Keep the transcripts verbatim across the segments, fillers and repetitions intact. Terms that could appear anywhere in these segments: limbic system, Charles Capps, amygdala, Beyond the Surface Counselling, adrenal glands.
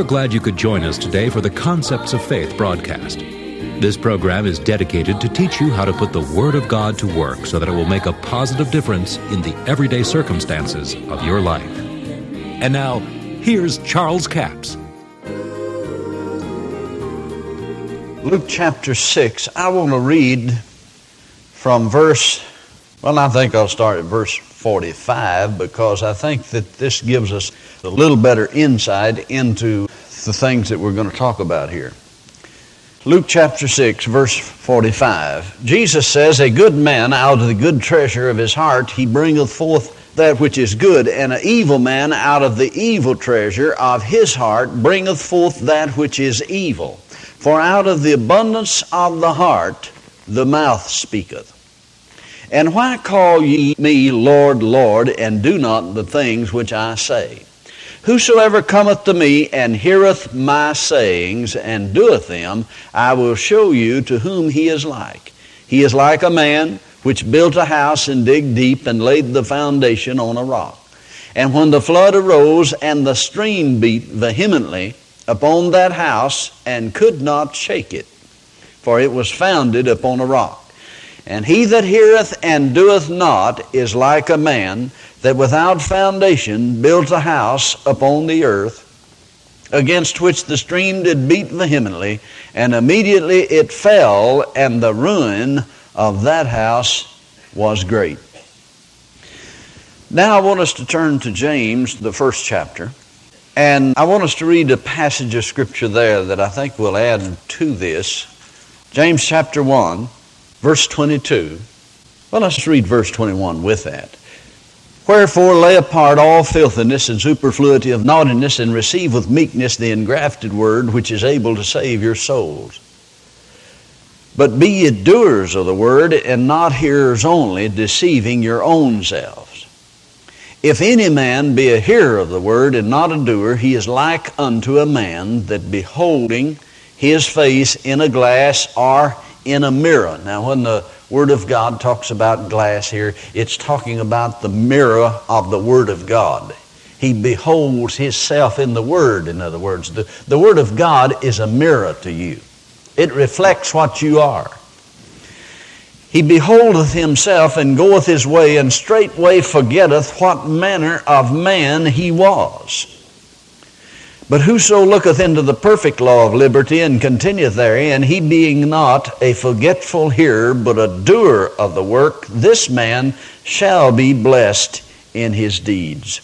We're glad you could join us today for the Concepts of Faith broadcast. This program is dedicated to teach you how to put the Word of God to work so that it will make a positive difference in the everyday circumstances of your life. And now, here's Charles Capps. Luke chapter six, I want to read from verse, well, I think I'll start at verse forty-five, because I think that this gives us a little better insight into the things that we're going to talk about here. Luke chapter six, verse forty-five. Jesus says, "A good man out of the good treasure of his heart, he bringeth forth that which is good, and an evil man out of the evil treasure of his heart bringeth forth that which is evil. For out of the abundance of the heart the mouth speaketh. And why call ye me Lord, Lord, and do not the things which I say? Whosoever cometh to me and heareth my sayings and doeth them, I will show you to whom he is like. He is like a man which built a house and digged deep and laid the foundation on a rock. And when the flood arose and the stream beat vehemently upon that house, and could not shake it, for it was founded upon a rock. And he that heareth and doeth not is like a man that without foundation built a house upon the earth, against which the stream did beat vehemently, and immediately it fell, and the ruin of that house was great." Now I want us to turn to James, the first chapter. And I want us to read a passage of Scripture there that I think will add to this. James chapter one, verse twenty-two. Well, let's read verse twenty-one with that. "Wherefore lay apart all filthiness and superfluity of naughtiness, and receive with meekness the engrafted word, which is able to save your souls. But be ye doers of the word, and not hearers only, deceiving your own selves. If any man be a hearer of the word and not a doer, he is like unto a man that beholding his face in a glass or in a mirror." Now when the Word of God talks about glass here, it's talking about the mirror of the Word of God. He beholds himself in the Word, in other words. The, the Word of God is a mirror to you. It reflects what you are. "He beholdeth himself and goeth his way, and straightway forgetteth what manner of man he was. But whoso looketh into the perfect law of liberty, and continueth therein, he being not a forgetful hearer, but a doer of the work, this man shall be blessed in his deeds."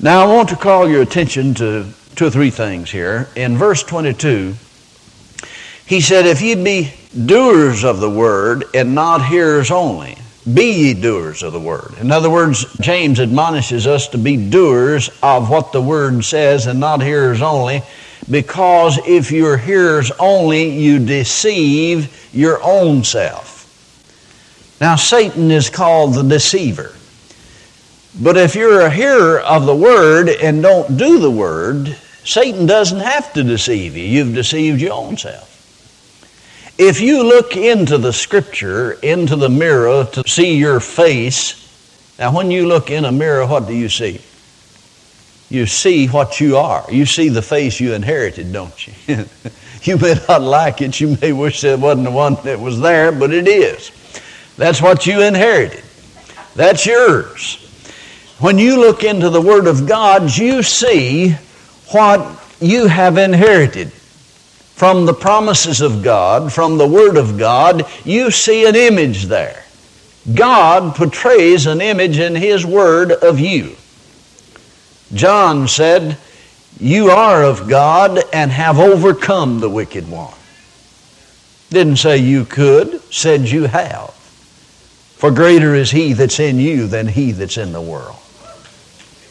Now I want to call your attention to two or three things here. In verse twenty-two, he said, "If ye be doers of the word and not hearers only, be ye doers of the word." In other words, James admonishes us to be doers of what the word says and not hearers only, because if you're hearers only, you deceive your own self. Now, Satan is called the deceiver. But if you're a hearer of the word and don't do the word, Satan doesn't have to deceive you. You've deceived your own self. If you look into the Scripture, into the mirror to see your face, now when you look in a mirror, what do you see? You see what you are. You see the face you inherited, don't you? You may not like it. You may wish it wasn't the one that was there, but it is. That's what you inherited. That's yours. When you look into the Word of God, you see what you have inherited. From the promises of God, from the Word of God, you see an image there. God portrays an image in His Word of you. John said, "You are of God and have overcome the wicked one." Didn't say you could, said you have. "For greater is He that's in you than he that's in the world."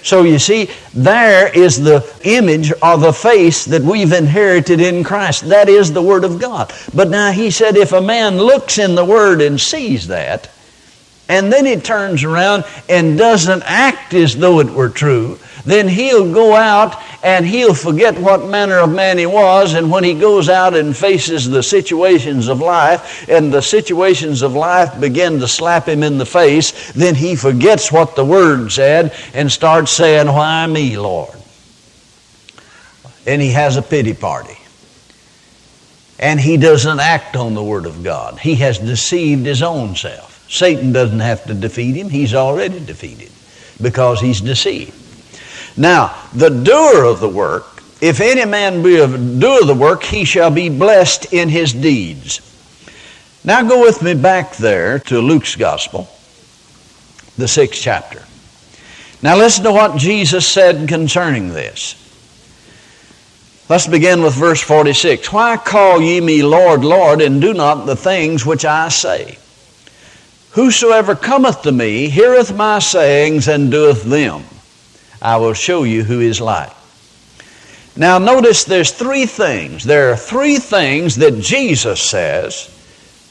So you see, there is the image or the face that we've inherited in Christ. That is the Word of God. But now he said if a man looks in the Word and sees that, and then he turns around and doesn't act as though it were true, then he'll go out and he'll forget what manner of man he was. And when he goes out and faces the situations of life, and the situations of life begin to slap him in the face, then he forgets what the Word said and starts saying, "Why me, Lord? and he has a pity party. And he doesn't act on the Word of God. He has deceived his own self. Satan doesn't have to defeat him. He's already defeated because he's deceived. Now, the doer of the work, if any man be a doer of the work, he shall be blessed in his deeds. Now go with me back there to Luke's Gospel, the sixth chapter. Now listen to what Jesus said concerning this. Let's begin with verse forty-six. Why call ye me Lord, Lord, and do not the things which I say? Whosoever cometh to me heareth my sayings and doeth them. I will show you who is like. Now notice there's three things. There are three things that Jesus says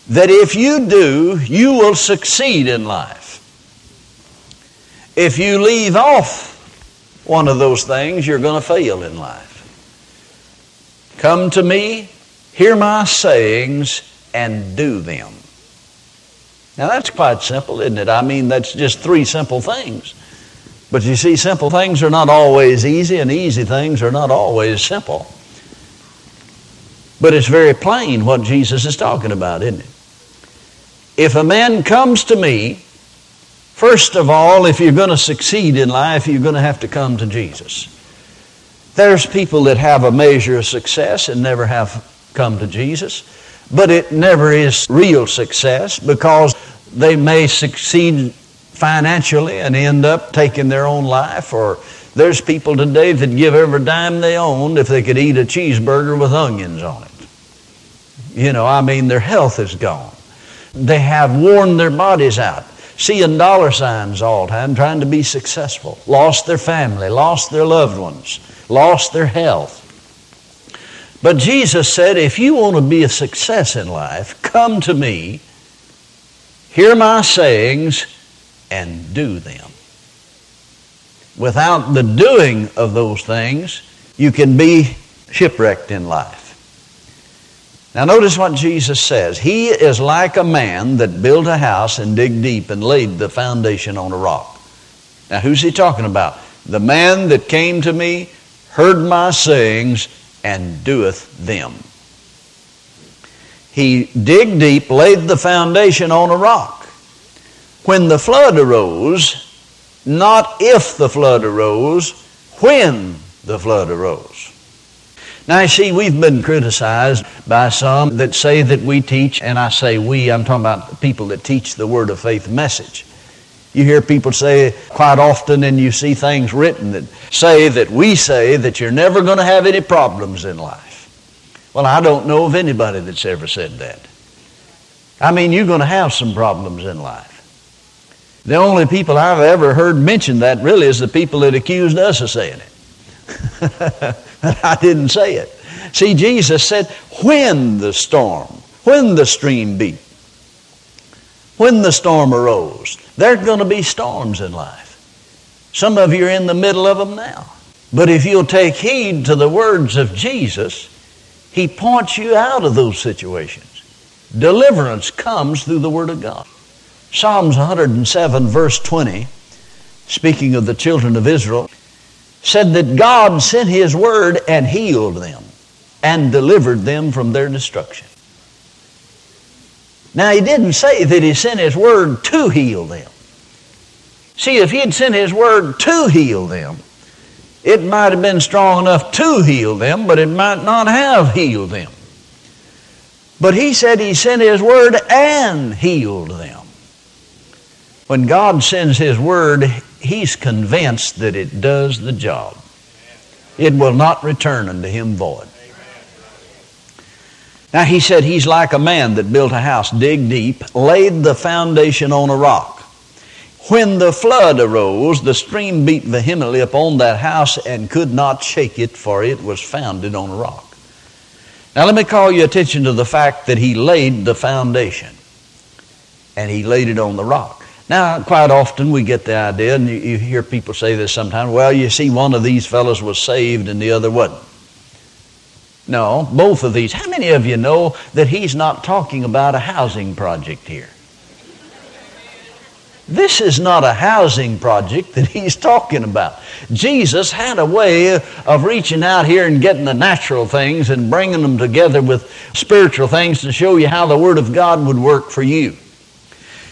that if you do, you will succeed in life. If you leave off one of those things, you're going to fail in life. Come to me, hear my sayings, and do them. Now that's quite simple, isn't it? I mean, that's just three simple things. But you see, simple things are not always easy, and easy things are not always simple. But it's very plain what Jesus is talking about, isn't it? If a man comes to me, first of all, if you're going to succeed in life, you're going to have to come to Jesus. There's people that have a measure of success and never have come to Jesus, but it never is real success because they may succeed financially and end up taking their own life. Or there's people today that give every dime they own if they could eat a cheeseburger with onions on it. You know, I mean, their health is gone. They have worn their bodies out, seeing dollar signs all the time, trying to be successful. Lost their family, lost their loved ones, lost their health. But Jesus said, if you want to be a success in life, come to me, hear my sayings, and do them. Without the doing of those things, you can be shipwrecked in life. Now notice what Jesus says. He is like a man that built a house and dig deep and laid the foundation on a rock. Now who's he talking about? The man that came to me, heard my sayings, and doeth them. He dig deep, laid the foundation on a rock. When the flood arose, not if the flood arose, when the flood arose. Now you see, we've been criticized by some that say that we teach, and I say we, I'm talking about the people that teach the Word of Faith message. You hear people say quite often, and you see things written that say that we say that you're never going to have any problems in life. Well, I don't know of anybody that's ever said that. I mean, you're going to have some problems in life. The only people I've ever heard mention that really is the people that accused us of saying it. I didn't say it. See, Jesus said, when the storm, when the stream beat, when the storm arose. There's going to be storms in life. Some of you are in the middle of them now. But if you'll take heed to the words of Jesus, he points you out of those situations. Deliverance comes through the Word of God. Psalms one hundred seven, verse twenty, speaking of the children of Israel, said that God sent his Word and healed them and delivered them from their destruction. Now, he didn't say that he sent his Word to heal them. See, if he had sent his Word to heal them, it might have been strong enough to heal them, but it might not have healed them. But he said he sent his Word and healed them. When God sends his Word, he's convinced that it does the job. It will not return unto him void. Now, he said he's like a man that built a house, dig deep, laid the foundation on a rock. When the flood arose, the stream beat vehemently upon that house and could not shake it, for it was founded on a rock. Now, let me call your attention to the fact that he laid the foundation, and he laid it on the rock. Now, quite often we get the idea, and you, you hear people say this sometimes, well, you see, one of these fellows was saved and the other wasn't. No, both of these. How many of you know that he's not talking about a housing project here? This is not a housing project that he's talking about. Jesus had a way of reaching out here and getting the natural things and bringing them together with spiritual things to show you how the Word of God would work for you.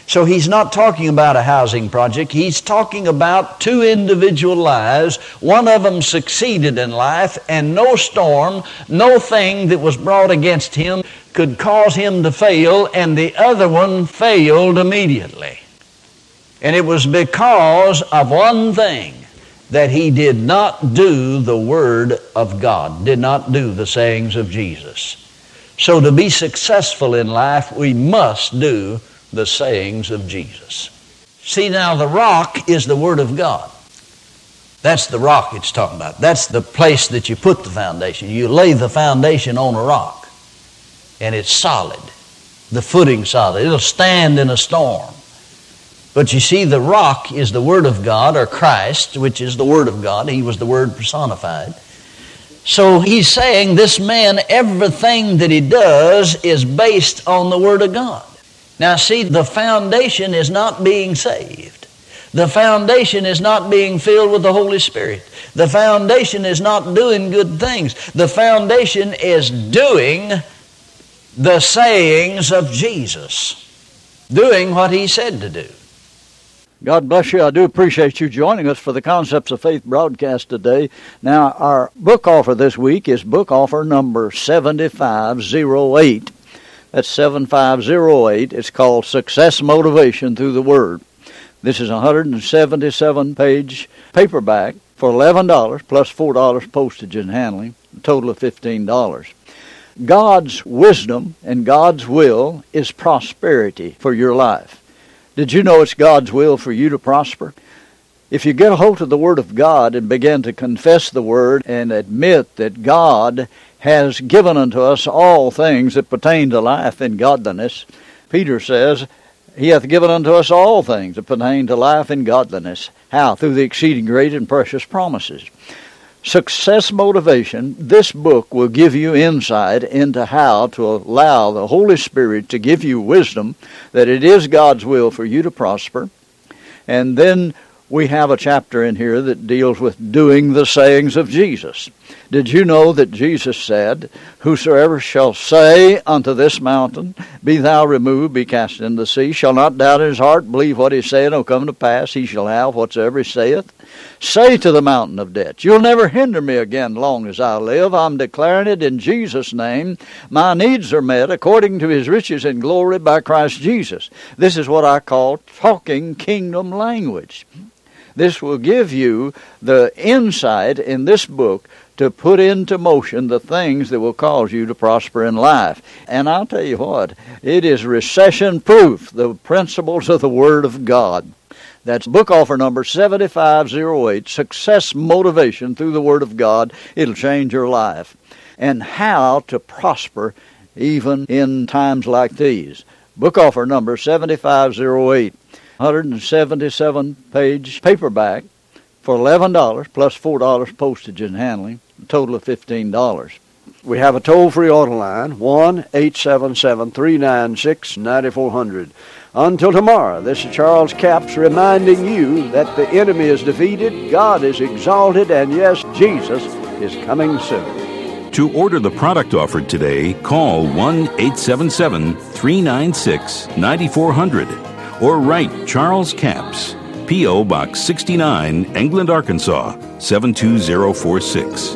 So he's not talking about a housing project. He's talking about two individual lives. One of them succeeded in life, and no storm, no thing that was brought against him could cause him to fail, and the other one failed immediately. And it was because of one thing, that he did not do the Word of God, did not do the sayings of Jesus. So to be successful in life, we must do the sayings of Jesus. See, now the rock is the Word of God. That's the rock it's talking about. That's the place that you put the foundation. You lay the foundation on a rock, and it's solid. The footing's solid. It'll stand in a storm. But you see, the rock is the Word of God, or Christ, which is the Word of God. He was the Word personified. So he's saying this man, everything that he does is based on the Word of God. Now see, the foundation is not being saved. The foundation is not being filled with the Holy Spirit. The foundation is not doing good things. The foundation is doing the sayings of Jesus, doing what he said to do. God bless you. I do appreciate you joining us for the Concepts of Faith broadcast today. Now, our book offer this week is book offer number seventy-five oh eight. That's seventy-five oh eight. It's called Success Motivation Through the Word. This is a one hundred seventy-seven page paperback for eleven dollars plus four dollars postage and handling, a total of fifteen dollars. God's wisdom and God's will is prosperity for your life. Did you know it's God's will for you to prosper? If you get a hold of the Word of God and begin to confess the Word and admit that God has given unto us all things that pertain to life and godliness, Peter says, He hath given unto us all things that pertain to life and godliness. How? Through the exceeding great and precious promises. Success Motivation, this book will give you insight into how to allow the Holy Spirit to give you wisdom that it is God's will for you to prosper. And then we have a chapter in here that deals with doing the sayings of Jesus. Did you know that Jesus said, Whosoever shall say unto this mountain, Be thou removed, be cast into the sea, shall not doubt in his heart, believe what he saith, will come to pass, he shall have whatsoever he saith. Say to the mountain of debt, You'll never hinder me again long as I live. I'm declaring it in Jesus' name. My needs are met according to his riches and glory by Christ Jesus. This is what I call talking kingdom language. This will give you the insight in this book to put into motion the things that will cause you to prosper in life. And I'll tell you what, it is recession-proof, the principles of the Word of God. That's book offer number seventy-five oh eight, Success Motivation Through the Word of God. It'll change your life. And how to prosper even in times like these. Book offer number seventy-five oh eight. one hundred seventy-seven page paperback for eleven dollars plus four dollars postage and handling, a total of fifteen dollars. We have a toll-free order line, one eight seven seven, three nine six, nine four zero zero. Until tomorrow, this is Charles Capps reminding you that the enemy is defeated, God is exalted, and yes, Jesus is coming soon. To order the product offered today, call one eight seven seven, three nine six, nine four zero zero. Or write Charles Capps, P O Box sixty-nine, England, Arkansas, seven two zero four six.